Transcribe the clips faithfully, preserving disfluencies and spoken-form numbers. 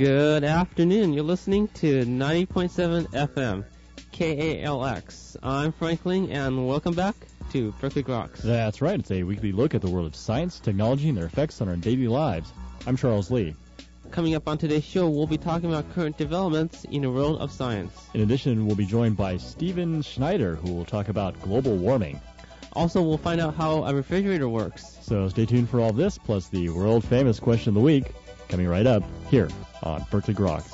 Good afternoon. You're listening to ninety point seven F M, K A L X. I'm Franklin, and welcome back to Berkeley Groks. That's right. It's a weekly look at the world of science, technology, and their effects on our daily lives. I'm Charles Lee. Coming up on today's show, we'll be talking about current developments in the world of science. In addition, we'll be joined by Stephen Schneider, who will talk about global warming. Also, we'll find out how a refrigerator works. So stay tuned for all this, plus the world-famous question of the week, coming right up here on Berkeley Groks.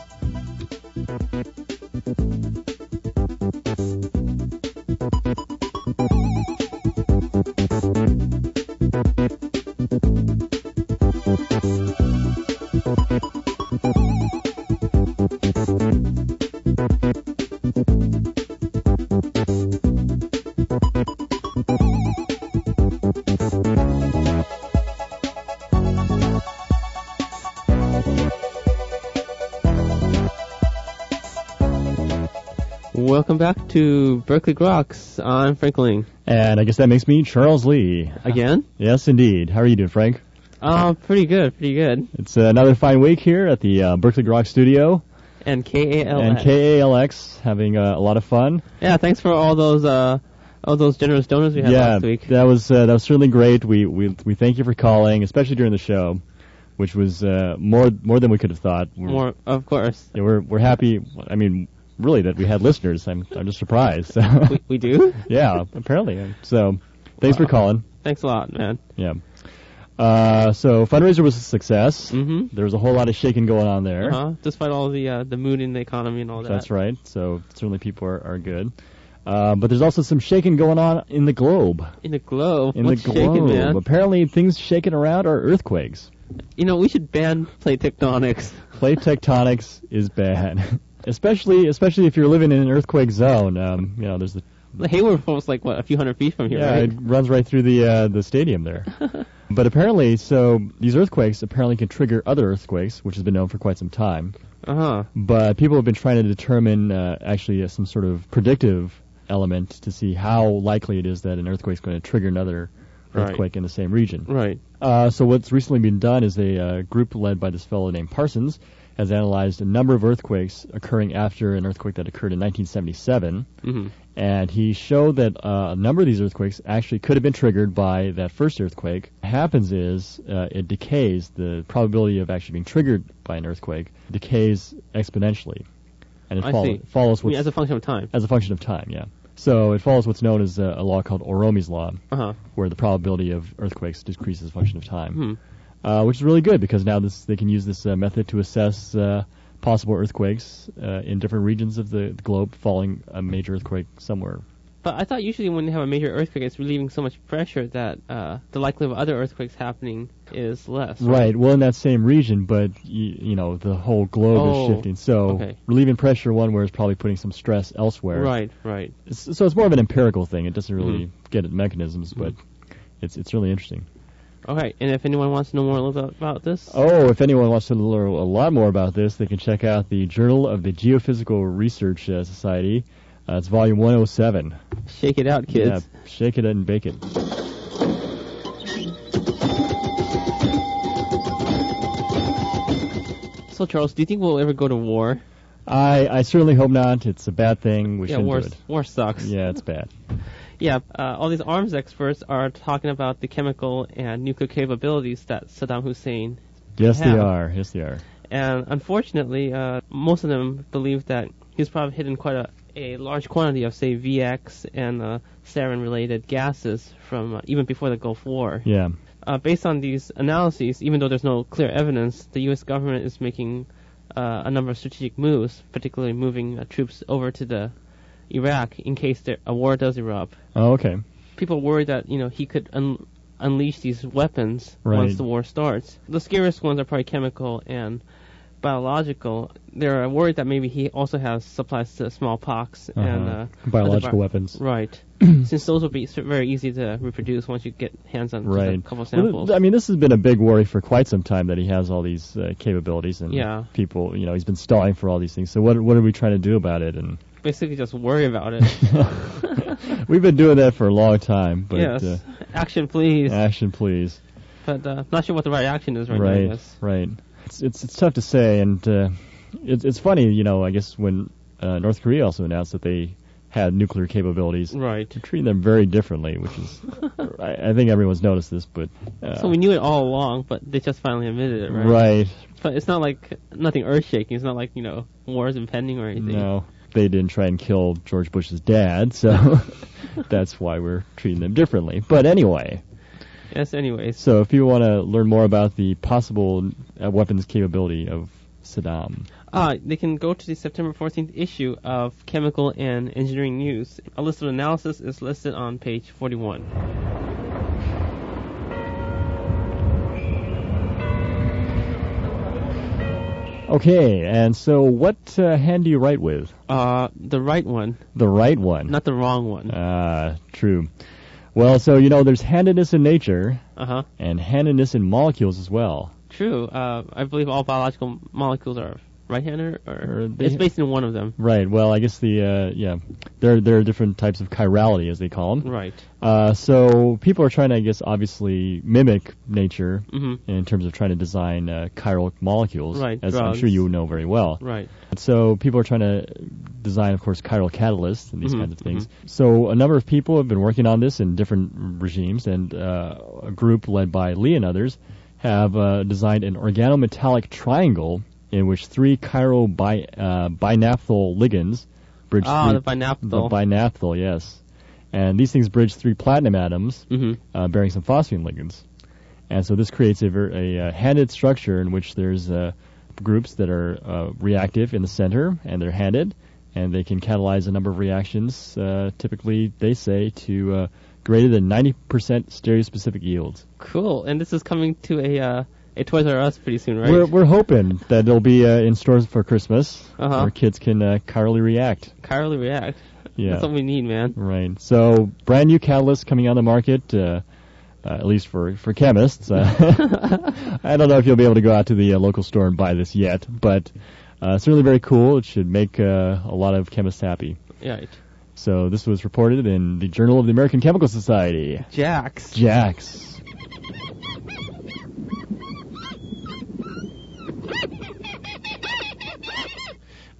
Welcome back to Berkeley Groks. I'm Franklin. And I guess that makes me Charles Lee. Again? Yes, indeed. How are you doing, Frank? Uh, pretty good, pretty good. It's another fine week here at the uh, Berkeley Groks studio. And K A L X. And K A L X, having uh, a lot of fun. Yeah, thanks for all those uh, all those generous donors we had yeah, last week. Yeah, that was uh, that was certainly great. We, we we thank you for calling, especially during the show, which was uh, more more than we could have thought. We're, more, of course. Yeah, we're we're happy. I mean, really, that we had listeners. I'm I'm just surprised. we, we do? Yeah, apparently. So, thanks wow. for calling. Thanks a lot, man. Yeah. Uh, so, fundraiser was a success. Mm-hmm. There was a whole lot of shaking going on there. Uh-huh. Despite all the uh, the mood in the economy and all that. That's right. So, certainly people are, are good. Uh, but there's also some shaking going on in the globe. In the globe? In What's the globe. Shaking, man? Apparently, things shaking around are earthquakes. You know, we should ban plate tectonics. Plate tectonics is bad. Especially, especially if you're living in an earthquake zone, um, you know, there's the, the Hayward was like what a few hundred feet from here. Yeah, right? It runs right through the uh, the stadium there. But apparently, so these earthquakes apparently can trigger other earthquakes, which has been known for quite some time. Uh huh. But people have been trying to determine uh, actually uh, some sort of predictive element to see how likely it is that an earthquake's going to trigger another earthquake right. in the same region. Right. Uh, so what's recently been done is a uh, group led by this fellow named Parsons has analyzed a number of earthquakes occurring after an earthquake that occurred in nineteen seventy-seven. Mm-hmm. And he showed that uh, a number of these earthquakes actually could have been triggered by that first earthquake. What happens is uh, it decays. The probability of actually being triggered by an earthquake decays exponentially. And it I follow, see. follows what's... I mean, as a function of time. As a function of time, yeah. So it follows what's known as a, a law called Omori's Law, uh-huh. where the probability of earthquakes decreases as a function of time. Hmm. Uh, which is really good because now this, they can use this uh, method to assess uh, possible earthquakes uh, in different regions of the, the globe following a major earthquake somewhere. But I thought usually when they have a major earthquake, it's relieving so much pressure that uh, the likelihood of other earthquakes happening is less. Right. right. Well, in that same region, but y- you know the whole globe oh, is shifting. So okay. relieving pressure one where is probably putting some stress elsewhere. Right. Right. It's, so it's more of an empirical thing. It doesn't really mm-hmm. get at mechanisms, but mm-hmm. it's it's really interesting. All right, and if anyone wants to know more about this? Oh, if anyone wants to learn a lot more about this, they can check out the Journal of the Geophysical Research uh, Society. Uh, it's volume one oh seven. Shake it out, kids. Yeah, shake it and bake it. So, Charles, do you think we'll ever go to war? I, I certainly hope not. It's a bad thing. We yeah, shouldn't do it. War sucks. Yeah, it's bad. Yeah, uh, all these arms experts are talking about the chemical and nuclear capabilities that Saddam Hussein Yes, had. they are. Yes, they are. And unfortunately, uh, most of them believe that he's probably hidden quite a, a large quantity of, say, V X and uh, sarin-related gases from uh, even before the Gulf War. Yeah. Uh, based on these analyses, even though there's no clear evidence, the U S government is making uh, a number of strategic moves, particularly moving uh, troops over to the Iraq in case there, a war does erupt. Oh, okay. People worry that, you know, he could un- unleash these weapons right. once the war starts. The scariest ones are probably chemical and biological. They're worried that maybe he also has supplies to smallpox uh-huh. and... Uh, biological bi- weapons. Right. Since those will be very easy to reproduce once you get hands on right. just a couple samples. Well, I mean, this has been a big worry for quite some time that he has all these uh, capabilities and yeah. people, you know, he's been stalling for all these things. So what what are we trying to do about it? And basically just worry about it. We've been doing that for a long time. But, yes. Uh, action, please. Action, please. But uh, not sure what the right action is right now. Right, right. it's it's, it's tough to say, and uh, it's it's funny, you know. I guess when uh, North Korea also announced that they had nuclear capabilities, right? They're treating them very differently, which is I, I think everyone's noticed this, but uh, so we knew it all along, but they just finally admitted it, right? Right. But it's not like nothing earth-shaking. It's not like, you know, war is impending or anything. No, they didn't try and kill George Bush's dad, so that's why we're treating them differently. But anyway. Yes, anyways. So if you want to learn more about the possible uh, weapons capability of Saddam. Uh, they can go to the September fourteenth issue of Chemical and Engineering News. A list of analysis is listed on page forty-one. Okay, and so what uh, hand do you write with? Uh, the right one. The right one. Not the wrong one. Ah, uh, true. Well, so, you know, there's handedness in nature, uh-huh. and handedness in molecules as well. True. Uh, I believe all biological molecules are right-hander, or, or it's based in one of them. Right. Well, I guess the, uh, yeah, there, there are different types of chirality, as they call them. Right. Uh, so people are trying to, I guess, obviously mimic nature, mm-hmm. in terms of trying to design uh, chiral molecules, right, as drugs. I'm sure you know very well. Right. So people are trying to design, of course, chiral catalysts and these mm-hmm. kinds of things. Mm-hmm. So a number of people have been working on this in different regimes, and uh, a group led by Lee and others have uh, designed an organometallic triangle in which three chiral bi, uh, binaphthol ligands bridge ah, three... Ah, the binaphthol. The binaphthol, yes. And these things bridge three platinum atoms, mm-hmm. uh, bearing some phosphine ligands. And so this creates a, ver- a uh, handed structure in which there's uh, groups that are uh, reactive in the center, and they're handed, and they can catalyze a number of reactions, uh, typically, they say, to uh, greater than ninety percent stereospecific yields. Cool. And this is coming to a... Uh A Toys R Us pretty soon, right? We're we're hoping that it'll be uh, in stores for Christmas, uh-huh. where kids can uh, chirally react. Chirally react. Yeah. That's what we need, man. Right. So, brand new catalyst coming on the market, uh, uh, at least for, for chemists. Uh, I don't know if you'll be able to go out to the uh, local store and buy this yet, but uh, certainly very cool. It should make uh, a lot of chemists happy. Right. So, this was reported in the Journal of the American Chemical Society. J A C S. J A C S.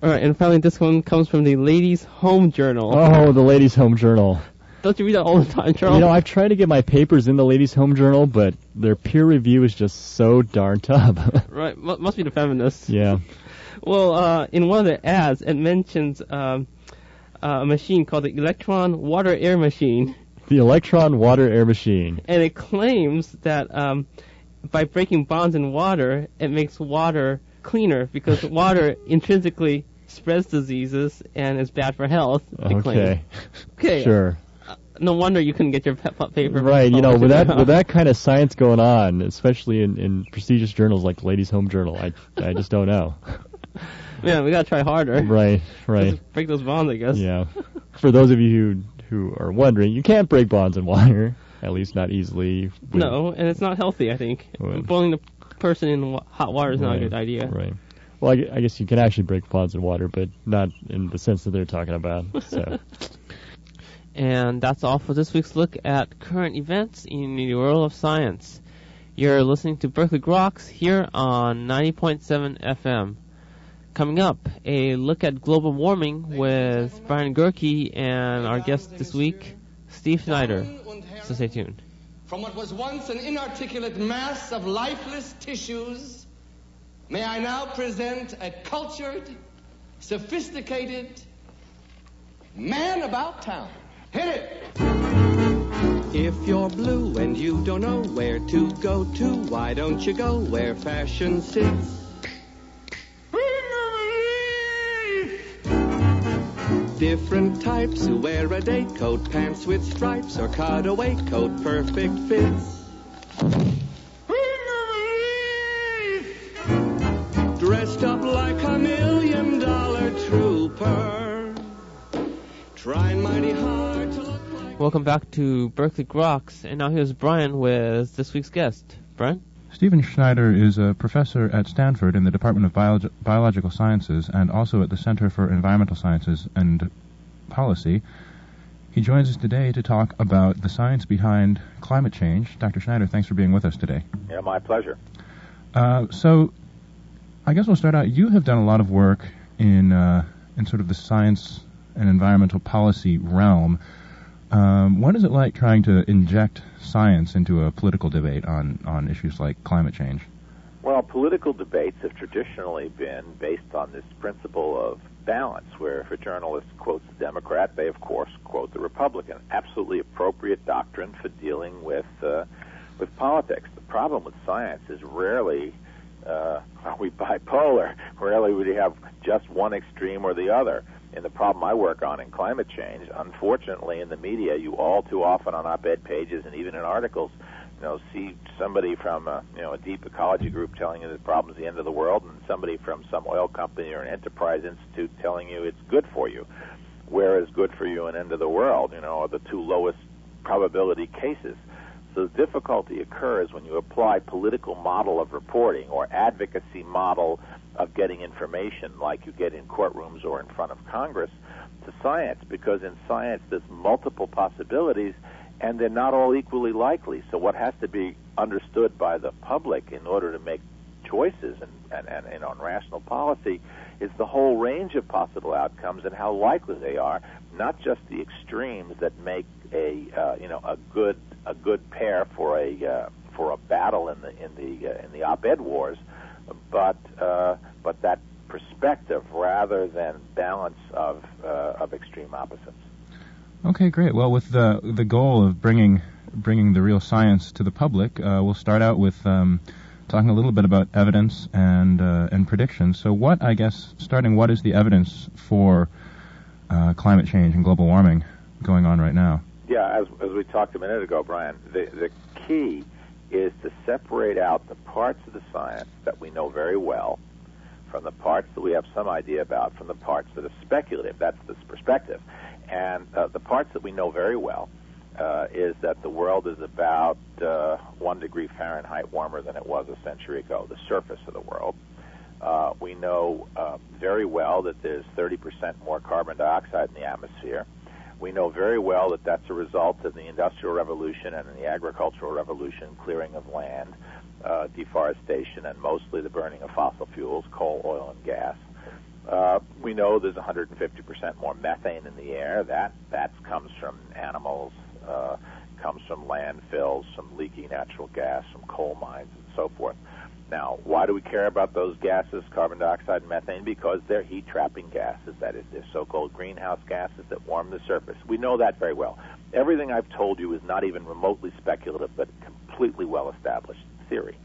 All right, and finally, this one comes from the Ladies' Home Journal. Oh, the Ladies' Home Journal. Don't you read that all the time, Charles? You know, I've tried to get my papers in the Ladies' Home Journal, but their peer review is just so darn tough. Right, M- must be the feminists. Yeah. Well, uh, in one of the ads, it mentions um, a machine called the Electron Water Air Machine. The Electron Water Air Machine. And it claims that um, by breaking bonds in water, it makes water... cleaner, because water intrinsically spreads diseases and is bad for health. Okay. Okay. Sure. Uh, no wonder you couldn't get your pep up paper. Right. You know, with that with that kind of science going on, especially in, in prestigious journals like Ladies' Home Journal, I I just don't know. Man, we gotta try harder. Right. Right. Just break those bonds, I guess. Yeah. For those of you who who are wondering, you can't break bonds in water, at least not easily. With, no, and it's not healthy. I think boiling the person in wa- hot water is not right, a good idea. Right. Well, I, I guess you can actually break bonds in water, but not in the sense that they're talking about. So. And that's all for this week's look at current events in the world of science. You're listening to Berkeley Groks here on ninety point seven F M. Coming up, a look at global warming with Brian Gerkey and our guest this week, Steve Schneider. So stay tuned. From what was once an inarticulate mass of lifeless tissues, may I now present a cultured, sophisticated man about town. Hit it! If you're blue and you don't know where to go to, why don't you go where fashion sits? Different types who wear a day coat, pants with stripes, or cutaway coat, perfect fits. Dressed up like a million dollar trooper, trying mighty hard to look like... Welcome back to Berkeley Groks, and now here's Brian with this week's guest. Brian? Stephen Schneider is a professor at Stanford in the Department of Biolog- Biological Sciences and also at the Center for Environmental Sciences and Policy. He joins us today to talk about the science behind climate change. Doctor Schneider, thanks for being with us today. Yeah, my pleasure. Uh, so I guess we'll start out. You have done a lot of work in uh, in sort of the science and environmental policy realm. Um, what is it like trying to inject science into a political debate on, on issues like climate change? Well, political debates have traditionally been based on this principle of balance, where if a journalist quotes a Democrat, they, of course, quote the Republican. Absolutely appropriate doctrine for dealing with uh, with politics. The problem with science is rarely uh, are we bipolar. Rarely would you have just one extreme or the other. And the problem I work on in climate change, unfortunately, in the media, you all too often on op-ed pages and even in articles, you know, see somebody from a, you know, a deep ecology group telling you this problem's the end of the world, and somebody from some oil company or an enterprise institute telling you it's good for you. Where is good for you and end of the world, you know, are the two lowest probability cases. So the difficulty occurs when you apply political model of reporting or advocacy model of getting information like you get in courtrooms or in front of Congress to science, because in science there's multiple possibilities and they're not all equally likely. So what has to be understood by the public in order to make choices and, and, and, and on rational policy is the whole range of possible outcomes and how likely they are, not just the extremes that make a uh, you know a good a good pair for a uh, for a battle in the in the uh, in the op-ed wars. But uh, but that perspective rather than balance of uh, of extreme opposites. Okay, great. Well, with the the goal of bringing bringing the real science to the public, uh, we'll start out with um, talking a little bit about evidence and uh, and predictions. So, what I guess starting, what is the evidence for uh, climate change and global warming going on right now? Yeah, as as we talked a minute ago, Brian, the the key is to separate out the parts of the science that we know very well from the parts that we have some idea about, from the parts that are speculative. That's this perspective. And uh, the parts that we know very well uh, is that the world is about uh, one degree Fahrenheit warmer than it was a century ago, the surface of the world. Uh, we know uh, very well that there's thirty percent more carbon dioxide in the atmosphere. We know very well that that's a result of the Industrial Revolution and the Agricultural Revolution, clearing of land, uh, deforestation, and mostly the burning of fossil fuels, coal, oil, and gas. Uh, we know there's one hundred fifty percent more methane in the air. That that comes from animals, uh, comes from landfills, some leaky natural gas, some coal mines, and so forth. Now, why do we care about those gases, carbon dioxide and methane? Because they're heat-trapping gases, that is, they're so-called greenhouse gases that warm the surface. We know that very well. Everything I've told you is not even remotely speculative, but completely well-established theory.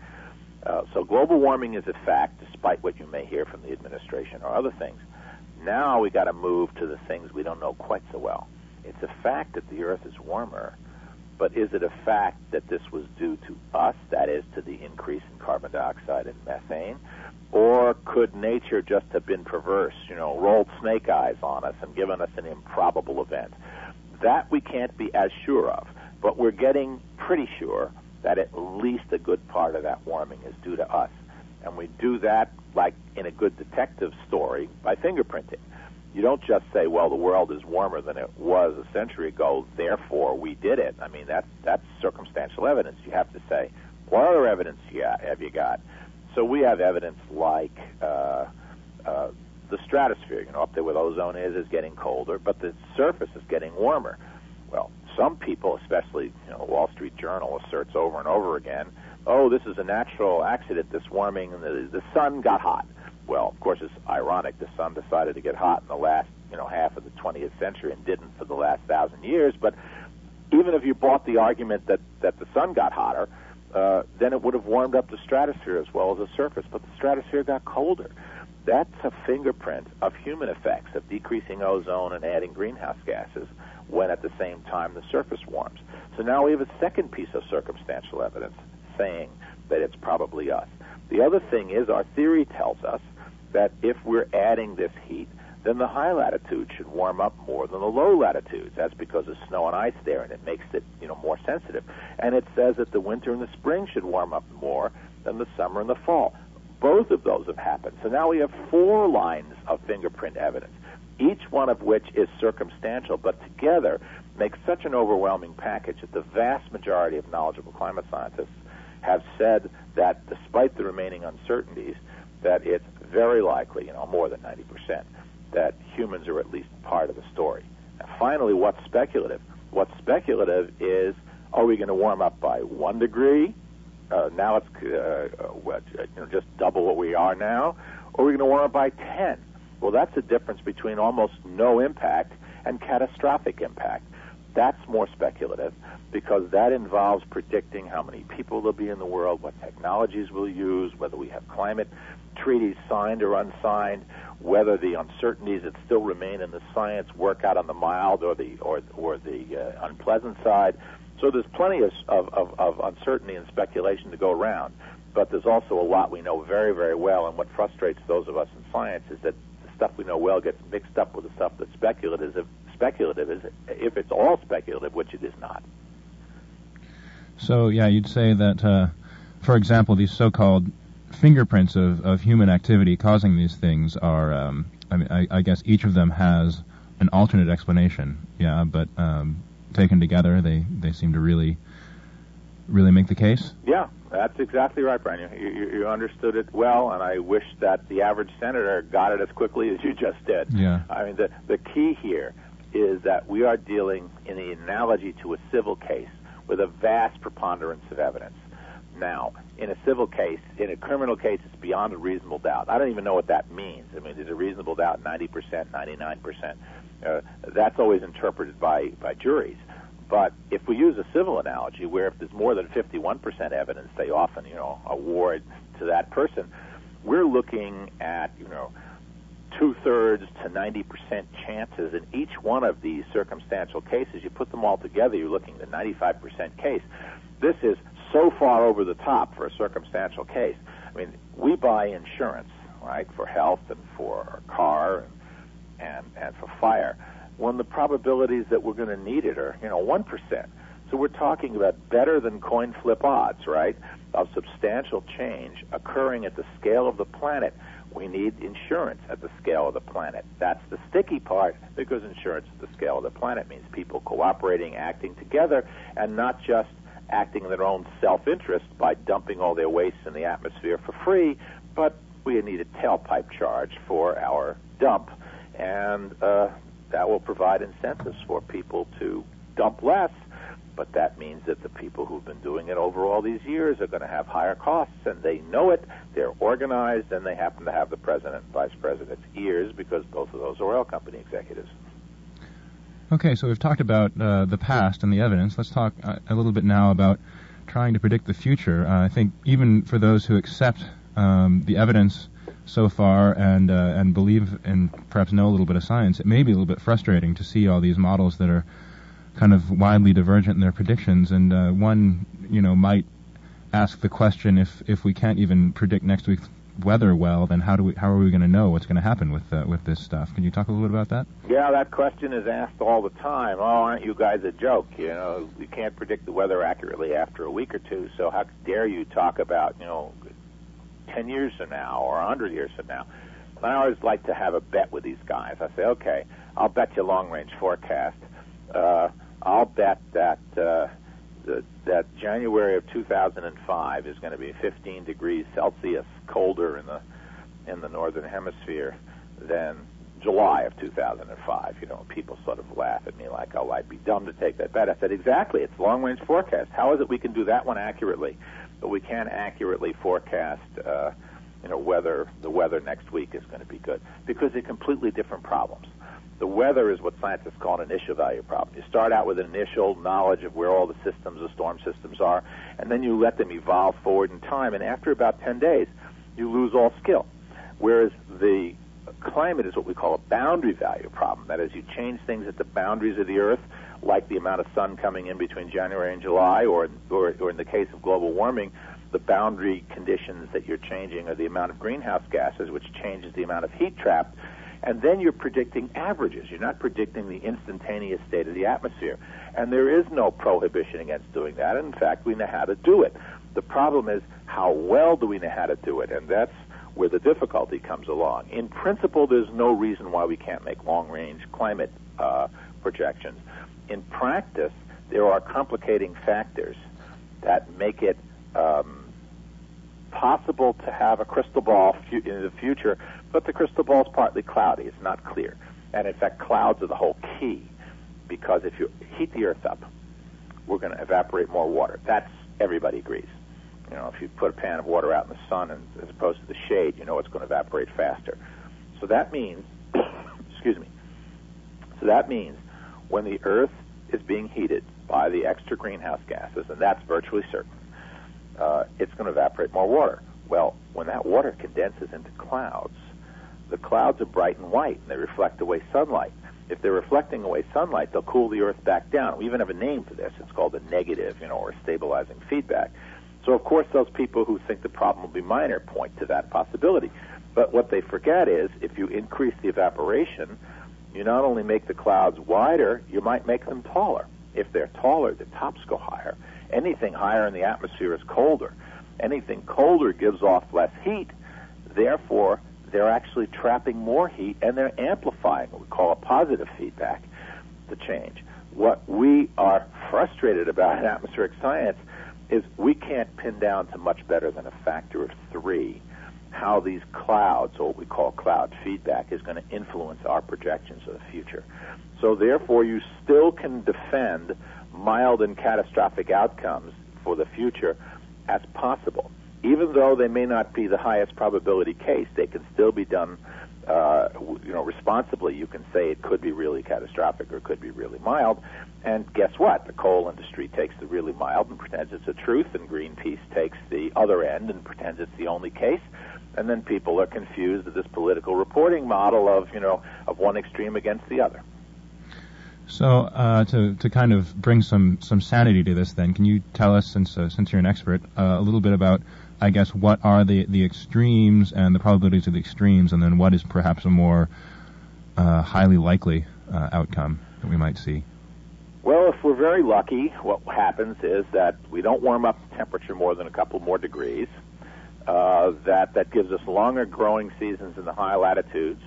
Uh, so global warming is a fact, despite what you may hear from the administration or other things. Now we got to move to the things we don't know quite so well. It's a fact that the Earth is warmer, but is it a fact that this was due to us, that is, to the increase in carbon dioxide and methane? Or could nature just have been perverse, you know, rolled snake eyes on us and given us an improbable event? That we can't be as sure of, but we're getting pretty sure that at least a good part of that warming is due to us. And we do that, like in a good detective story, by fingerprinting. You don't just say, well, the world is warmer than it was a century ago, therefore we did it. I mean, that's, that's circumstantial evidence. You have to say, what other evidence you got, have you got? So we have evidence like uh, uh, the stratosphere, you know, up there where ozone is, is getting colder, but the surface is getting warmer. Well, some people, especially, you know, the Wall Street Journal asserts over and over again, oh, this is a natural accident, this warming, and the, the sun got hot. Well, of course, it's ironic. The sun decided to get hot in the last, you know, half of the twentieth century and didn't for the last thousand years. But even if you bought the argument that, that the sun got hotter, uh, then it would have warmed up the stratosphere as well as the surface. But the stratosphere got colder. That's a fingerprint of human effects, of decreasing ozone and adding greenhouse gases, when at the same time the surface warms. So now we have a second piece of circumstantial evidence saying that it's probably us. The other thing is our theory tells us that if we're adding this heat, then the high latitudes should warm up more than the low latitudes. That's because there's snow and ice there, and it makes it, you know, more sensitive. And it says that the winter and the spring should warm up more than the summer and the fall. Both of those have happened. So now we have four lines of fingerprint evidence, each one of which is circumstantial, but together makes such an overwhelming package that the vast majority of knowledgeable climate scientists have said that despite the remaining uncertainties, that it's very likely, you know, more than ninety percent, that humans are at least part of the story. And finally, what's speculative? What's speculative is, are we going to warm up by one degree? Uh, now it's uh, what, you know, just double what we are now. Or are we going to warm up by ten? Well, that's the difference between almost no impact and catastrophic impact. That's more speculative because that involves predicting how many people there'll be in the world, what technologies we'll use, whether we have climate treaties signed or unsigned, whether the uncertainties that still remain in the science work out on the mild or the or or the uh, unpleasant side. So there's plenty of, of, of uncertainty and speculation to go around, but there's also a lot we know very, very well, and what frustrates those of us in science is that the stuff we know well gets mixed up with the stuff that's speculative, speculative is if it's all speculative, which it is not. So, yeah, you'd say that, uh, for example, these so-called fingerprints of, of human activity causing these things are, um, I mean, I, I guess each of them has an alternate explanation, yeah, but... Um, taken together, they, they seem to really, really make the case? Yeah, that's exactly right, Brian. You, you, you understood it well, and I wish that the average senator got it as quickly as you just did. Yeah. I mean, the, the key here is that we are dealing, in the analogy to a civil case, with a vast preponderance of evidence. Now, in a civil case, in a criminal case, it's beyond a reasonable doubt. I don't even know what that means. I mean, is a reasonable doubt ninety percent, ninety-nine percent? Uh, that's always interpreted by, by juries. But if we use a civil analogy where if there's more than fifty-one percent evidence, they often, you know, award to that person, we're looking at, you know, two-thirds to ninety percent chances in each one of these circumstantial cases. You put them all together, you're looking at a ninety-five percent case. This is so far over the top for a circumstantial case. I mean, we buy insurance, right, for health and for a car and And, and for fire, when the probabilities that we're going to need it are, you know, one percent. So we're talking about better than coin flip odds, right, of substantial change occurring at the scale of the planet. We need insurance at the scale of the planet. That's the sticky part, because insurance at the scale of the planet means people cooperating, acting together, and not just acting in their own self-interest by dumping all their waste in the atmosphere for free, but we need a tailpipe charge for our dump. And uh, that will provide incentives for people to dump less, but that means that the people who've been doing it over all these years are going to have higher costs, and they know it, they're organized, and they happen to have the president and vice president's ears because both of those are oil company executives. Okay, so we've talked about uh, the past and the evidence. Let's talk a little bit now about trying to predict the future. Uh, I think even for those who accept um, the evidence so far and uh, and believe and perhaps know a little bit of science, it may be a little bit frustrating to see all these models that are kind of widely divergent in their predictions. And uh, one, you know, might ask the question, if if we can't even predict next week's weather well, then how do we how are we going to know what's going to happen with uh, with this stuff? Can you talk a little bit about that? Yeah, that question is asked all the time. Oh, aren't you guys a joke? You know, you can't predict the weather accurately after a week or two, so how dare you talk about, you know, ten years from now or one hundred years from now. And I always like to have a bet with these guys. I say, okay, I'll bet you long-range forecast. Uh, I'll bet that uh, the, that January of two thousand five is going to be fifteen degrees Celsius colder in the in the northern hemisphere than July of two thousand five. You know, people sort of laugh at me like, oh, I'd be dumb to take that bet. I said, exactly, it's long-range forecast. How is it we can do that one accurately? But we can accurately forecast, uh, you know, whether the weather next week is going to be good, because they're completely different problems. The weather is what scientists call an initial value problem. You start out with an initial knowledge of where all the systems, the storm systems are, and then you let them evolve forward in time. And after about ten days, you lose all skill. Whereas the climate is what we call a boundary value problem. That is, you change things at the boundaries of the Earth, like the amount of sun coming in between January and July, or, or, or in the case of global warming, the boundary conditions that you're changing are the amount of greenhouse gases, which changes the amount of heat trapped, and then you're predicting averages. You're not predicting the instantaneous state of the atmosphere, and there is no prohibition against doing that. In fact, we know how to do it. The problem is, how well do we know how to do it? And that's where the difficulty comes along. In principle, there's no reason why we can't make long-range climate uh, projections. In practice, there are complicating factors that make it um, possible to have a crystal ball in the future, but the crystal ball is partly cloudy. It's not clear. And, in fact, clouds are the whole key, because if you heat the Earth up, we're going to evaporate more water. That's, everybody agrees. You know, if you put a pan of water out in the sun and, as opposed to the shade, you know it's going to evaporate faster. So that means, excuse me, so that means when the Earth is being heated by the extra greenhouse gases, and that's virtually certain, uh, it's going to evaporate more water. Well, when that water condenses into clouds, the clouds are bright and white, and they reflect away sunlight. If they're reflecting away sunlight, they'll cool the Earth back down. We even have a name for this. It's called the negative, you know, or stabilizing feedback. So, of course, those people who think the problem will be minor point to that possibility. But what they forget is if you increase the evaporation, you not only make the clouds wider, you might make them taller. If they're taller, the tops go higher. Anything higher in the atmosphere is colder. Anything colder gives off less heat. Therefore, they're actually trapping more heat, and they're amplifying what we call a positive feedback, the change. What we are frustrated about in atmospheric science is we can't pin down to much better than a factor of three how these clouds, or what we call cloud feedback, is going to influence our projections of the future. So therefore, you still can defend mild and catastrophic outcomes for the future as possible. Even though they may not be the highest probability case, they can still be done uh, you know, responsibly. You can say it could be really catastrophic or it could be really mild. And guess what? The coal industry takes the really mild and pretends it's the truth, and Greenpeace takes the other end and pretends it's the only case. And then people are confused with this political reporting model of, you know, of one extreme against the other. So uh, to to kind of bring some, some sanity to this, then, can you tell us, since uh, since you're an expert, uh, a little bit about, I guess, what are the, the extremes and the probabilities of the extremes, and then what is perhaps a more uh, highly likely uh, outcome that we might see? Well, if we're very lucky, what happens is that we don't warm up the temperature more than a couple more degrees. Uh, that that gives us longer growing seasons in the high latitudes,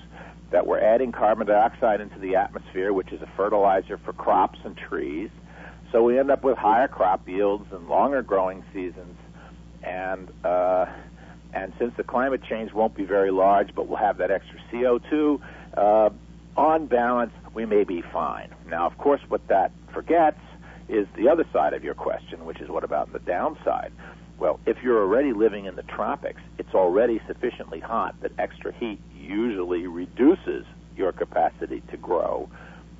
that we're adding carbon dioxide into the atmosphere, which is a fertilizer for crops and trees. So we end up with higher crop yields and longer growing seasons. And uh, and since the climate change won't be very large, but we'll have that extra C O two, uh, on balance, we may be fine. Now, of course, what that forgets is the other side of your question, which is what about the downside? Well, if you're already living in the tropics, it's already sufficiently hot that extra heat usually reduces your capacity to grow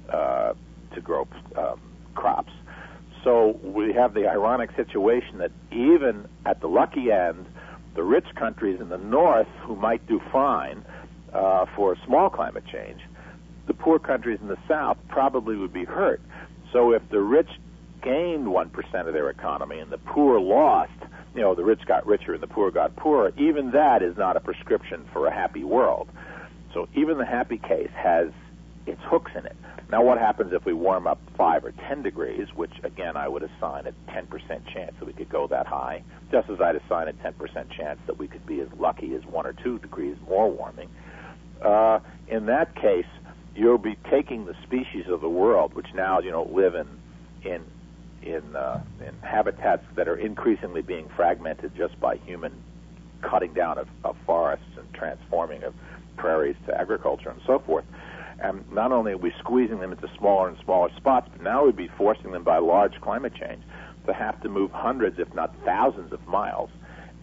uh, to grow um, crops. So we have the ironic situation that even at the lucky end, the rich countries in the north who might do fine uh, for small climate change, the poor countries in the south probably would be hurt. So if the rich gained one percent of their economy and the poor lost, you know, the rich got richer and the poor got poorer, even that is not a prescription for a happy world. So even the happy case has its hooks in it. Now, what happens if we warm up five or ten degrees, which, again, I would assign a ten percent chance that we could go that high, just as I'd assign a ten percent chance that we could be as lucky as one or two degrees more warming. Uh, in that case, you'll be taking the species of the world, which now, you know, live in in in, uh, in habitats that are increasingly being fragmented just by human cutting down of, of forests and transforming of prairies to agriculture and so forth. And not only are we squeezing them into smaller and smaller spots, but now we'd be forcing them by large climate change to have to move hundreds, if not thousands, of miles.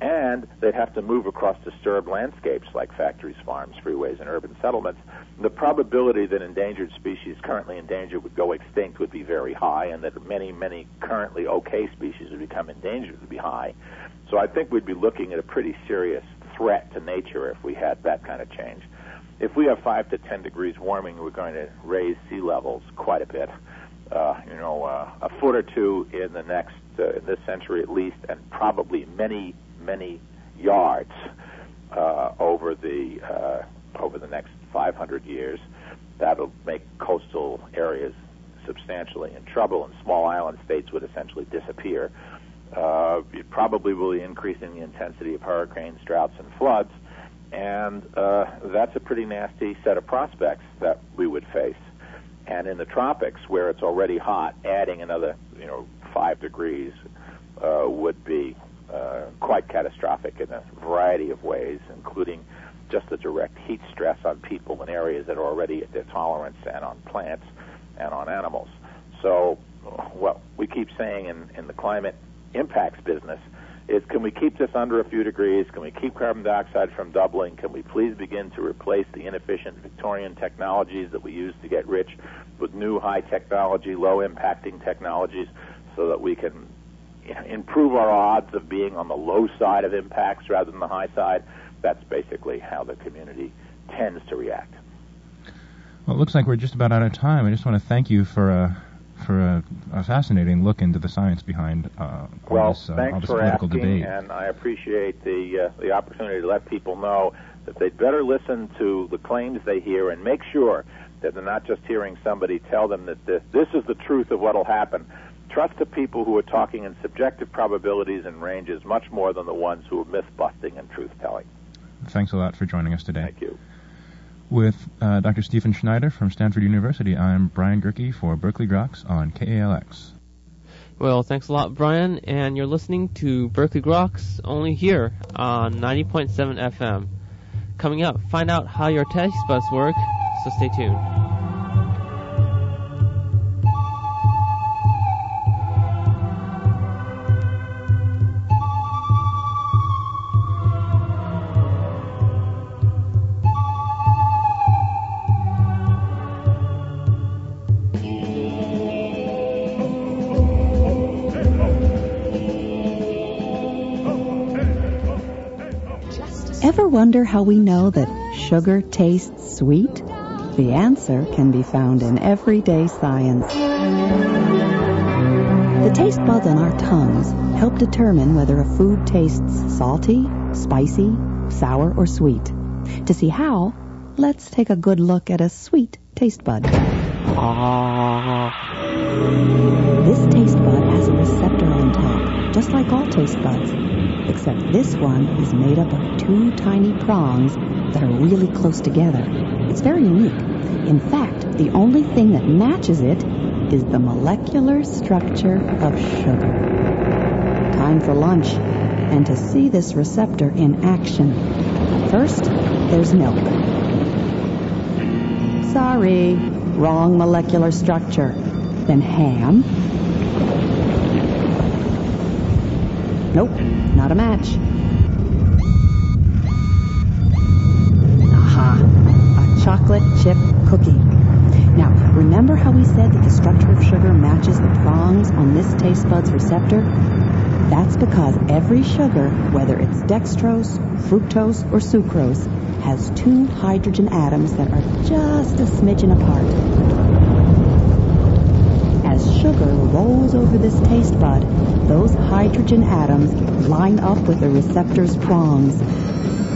And they'd have to move across disturbed landscapes like factories, farms, freeways, and urban settlements. The probability that endangered species currently endangered would go extinct would be very high, and that many, many currently okay species would become endangered would be high. So I think we'd be looking at a pretty serious threat to nature if we had that kind of change. If we have five to ten degrees warming, we're going to raise sea levels quite a bit, uh, you know, uh, a foot or two in the next, uh, in this century at least, and probably many, many yards uh, over the uh, over the next five hundred years. That'll make coastal areas substantially in trouble, and small island states would essentially disappear. Uh, it probably will be increasing the intensity of hurricanes, droughts, and floods. And uh, that's a pretty nasty set of prospects that we would face. And in the tropics, where it's already hot, adding another, you know, five degrees uh, would be uh, quite catastrophic in a variety of ways, including just the direct heat stress on people in areas that are already at their tolerance, and on plants and on animals. So what we keep saying in, in the climate impacts business is, can we keep this under a few degrees? Can we keep carbon dioxide from doubling? Can we please begin to replace the inefficient Victorian technologies that we use to get rich with new high technology, low impacting technologies, so that we can, you know, improve our odds of being on the low side of impacts rather than the high side? That's basically how the community tends to react. Well, it looks like we're just about out of time. I just want to thank you for uh, for a, a fascinating look into the science behind uh, well, all this, uh, all this political asking, debate. And I appreciate the uh, the opportunity to let people know that they'd better listen to the claims they hear and make sure that they're not just hearing somebody tell them that this, this is the truth of what will happen. Trust the people who are talking in subjective probabilities and ranges much more than the ones who are myth-busting and truth-telling. Thanks a lot for joining us today. Thank you. With uh, Doctor Stephen Schneider from Stanford University, I'm Brian Gerkey for Berkeley Groks on K A L X. Well, thanks a lot, Brian, and you're listening to Berkeley Groks only here on ninety point seven F M. Coming up, find out how your taste buds work, so stay tuned. Ever wonder how we know that sugar tastes sweet? The answer can be found in everyday science. The taste buds on our tongues help determine whether a food tastes salty, spicy, sour, or sweet. To see how, let's take a good look at a sweet taste bud. This taste bud has a receptor on top, just like all taste buds, except this one is made up of two tiny prongs that are really close together. It's very unique. In fact, the only thing that matches it is the molecular structure of sugar. Time for lunch, and to see this receptor in action. First, there's milk. Sorry, wrong molecular structure. Then ham. Nope, not a match. Aha, a chocolate chip cookie. Now, remember how we said that the structure of sugar matches the prongs on this taste bud's receptor? That's because every sugar, whether it's dextrose, fructose, or sucrose, has two hydrogen atoms that are just a smidgen apart. As sugar rolls over this taste bud, those hydrogen atoms line up with the receptor's prongs.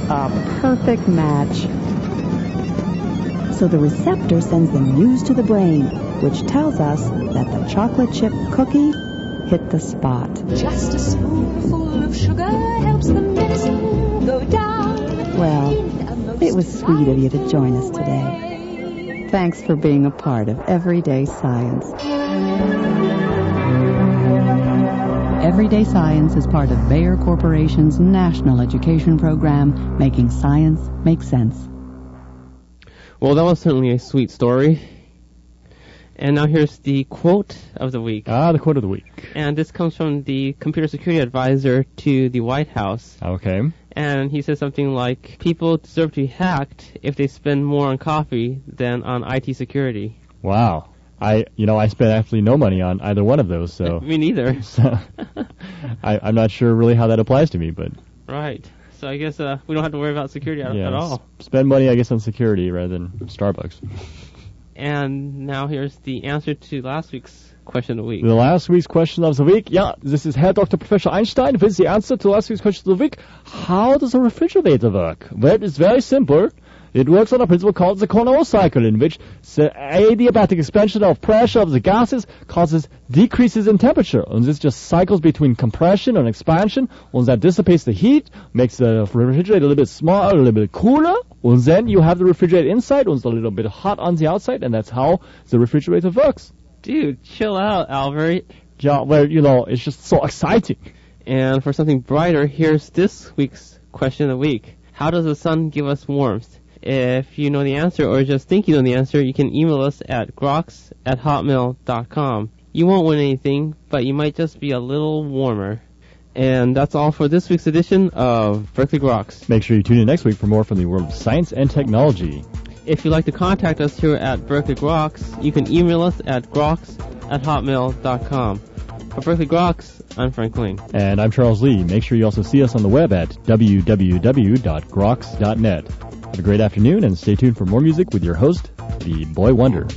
A perfect match. So the receptor sends the news to the brain, which tells us that the chocolate chip cookie hit the spot. Just a spoonful of sugar helps the medicine go down. Well, it was sweet of you to join us today. Thanks for being a part of Everyday Science. Everyday Science is part of Bayer Corporation's national education program, Making Science Make Sense. Well, that was certainly a sweet story. And now here's the quote of the week. Ah, the quote of the week. And this comes from the computer security advisor to the White House. Okay. And he says something like, people deserve to be hacked if they spend more on coffee than on I T security. Wow. I, you know, I spent absolutely no money on either one of those, so... Me neither. So, I, I'm not sure really how that applies to me, but... Right. So I guess uh, we don't have to worry about security at, yeah, at all. S- spend money, I guess, on security rather than Starbucks. And now here's the answer to last week's question of the week. The last week's question of the week? Yeah, this is Herr Doctor Professor Einstein with the answer to last week's question of the week. How does a refrigerator work? Well, it's very simple. It works on a principle called the Carnot cycle, in which the adiabatic expansion of pressure of the gases causes decreases in temperature. And this just cycles between compression and expansion, and that dissipates the heat, makes the refrigerator a little bit smaller, a little bit cooler, and then you have the refrigerator inside, and it's a little bit hot on the outside, and that's how the refrigerator works. Dude, chill out, Albert. Yeah, well, you know, it's just so exciting. And for something brighter, here's this week's question of the week. How does the sun give us warmth? If you know the answer or just think you know the answer, you can email us at groks at hotmail dot com. You won't win anything, but you might just be a little warmer. And that's all for this week's edition of Berkeley Groks. Make sure you tune in next week for more from the world of science and technology. If you'd like to contact us here at Berkeley Groks, you can email us at groks at hotmail dot com. For Berkeley Groks, I'm Frank Ling. And I'm Charles Lee. Make sure you also see us on the web at w w w dot groks dot net. Have a great afternoon, and stay tuned for more music with your host, the Boy Wonder.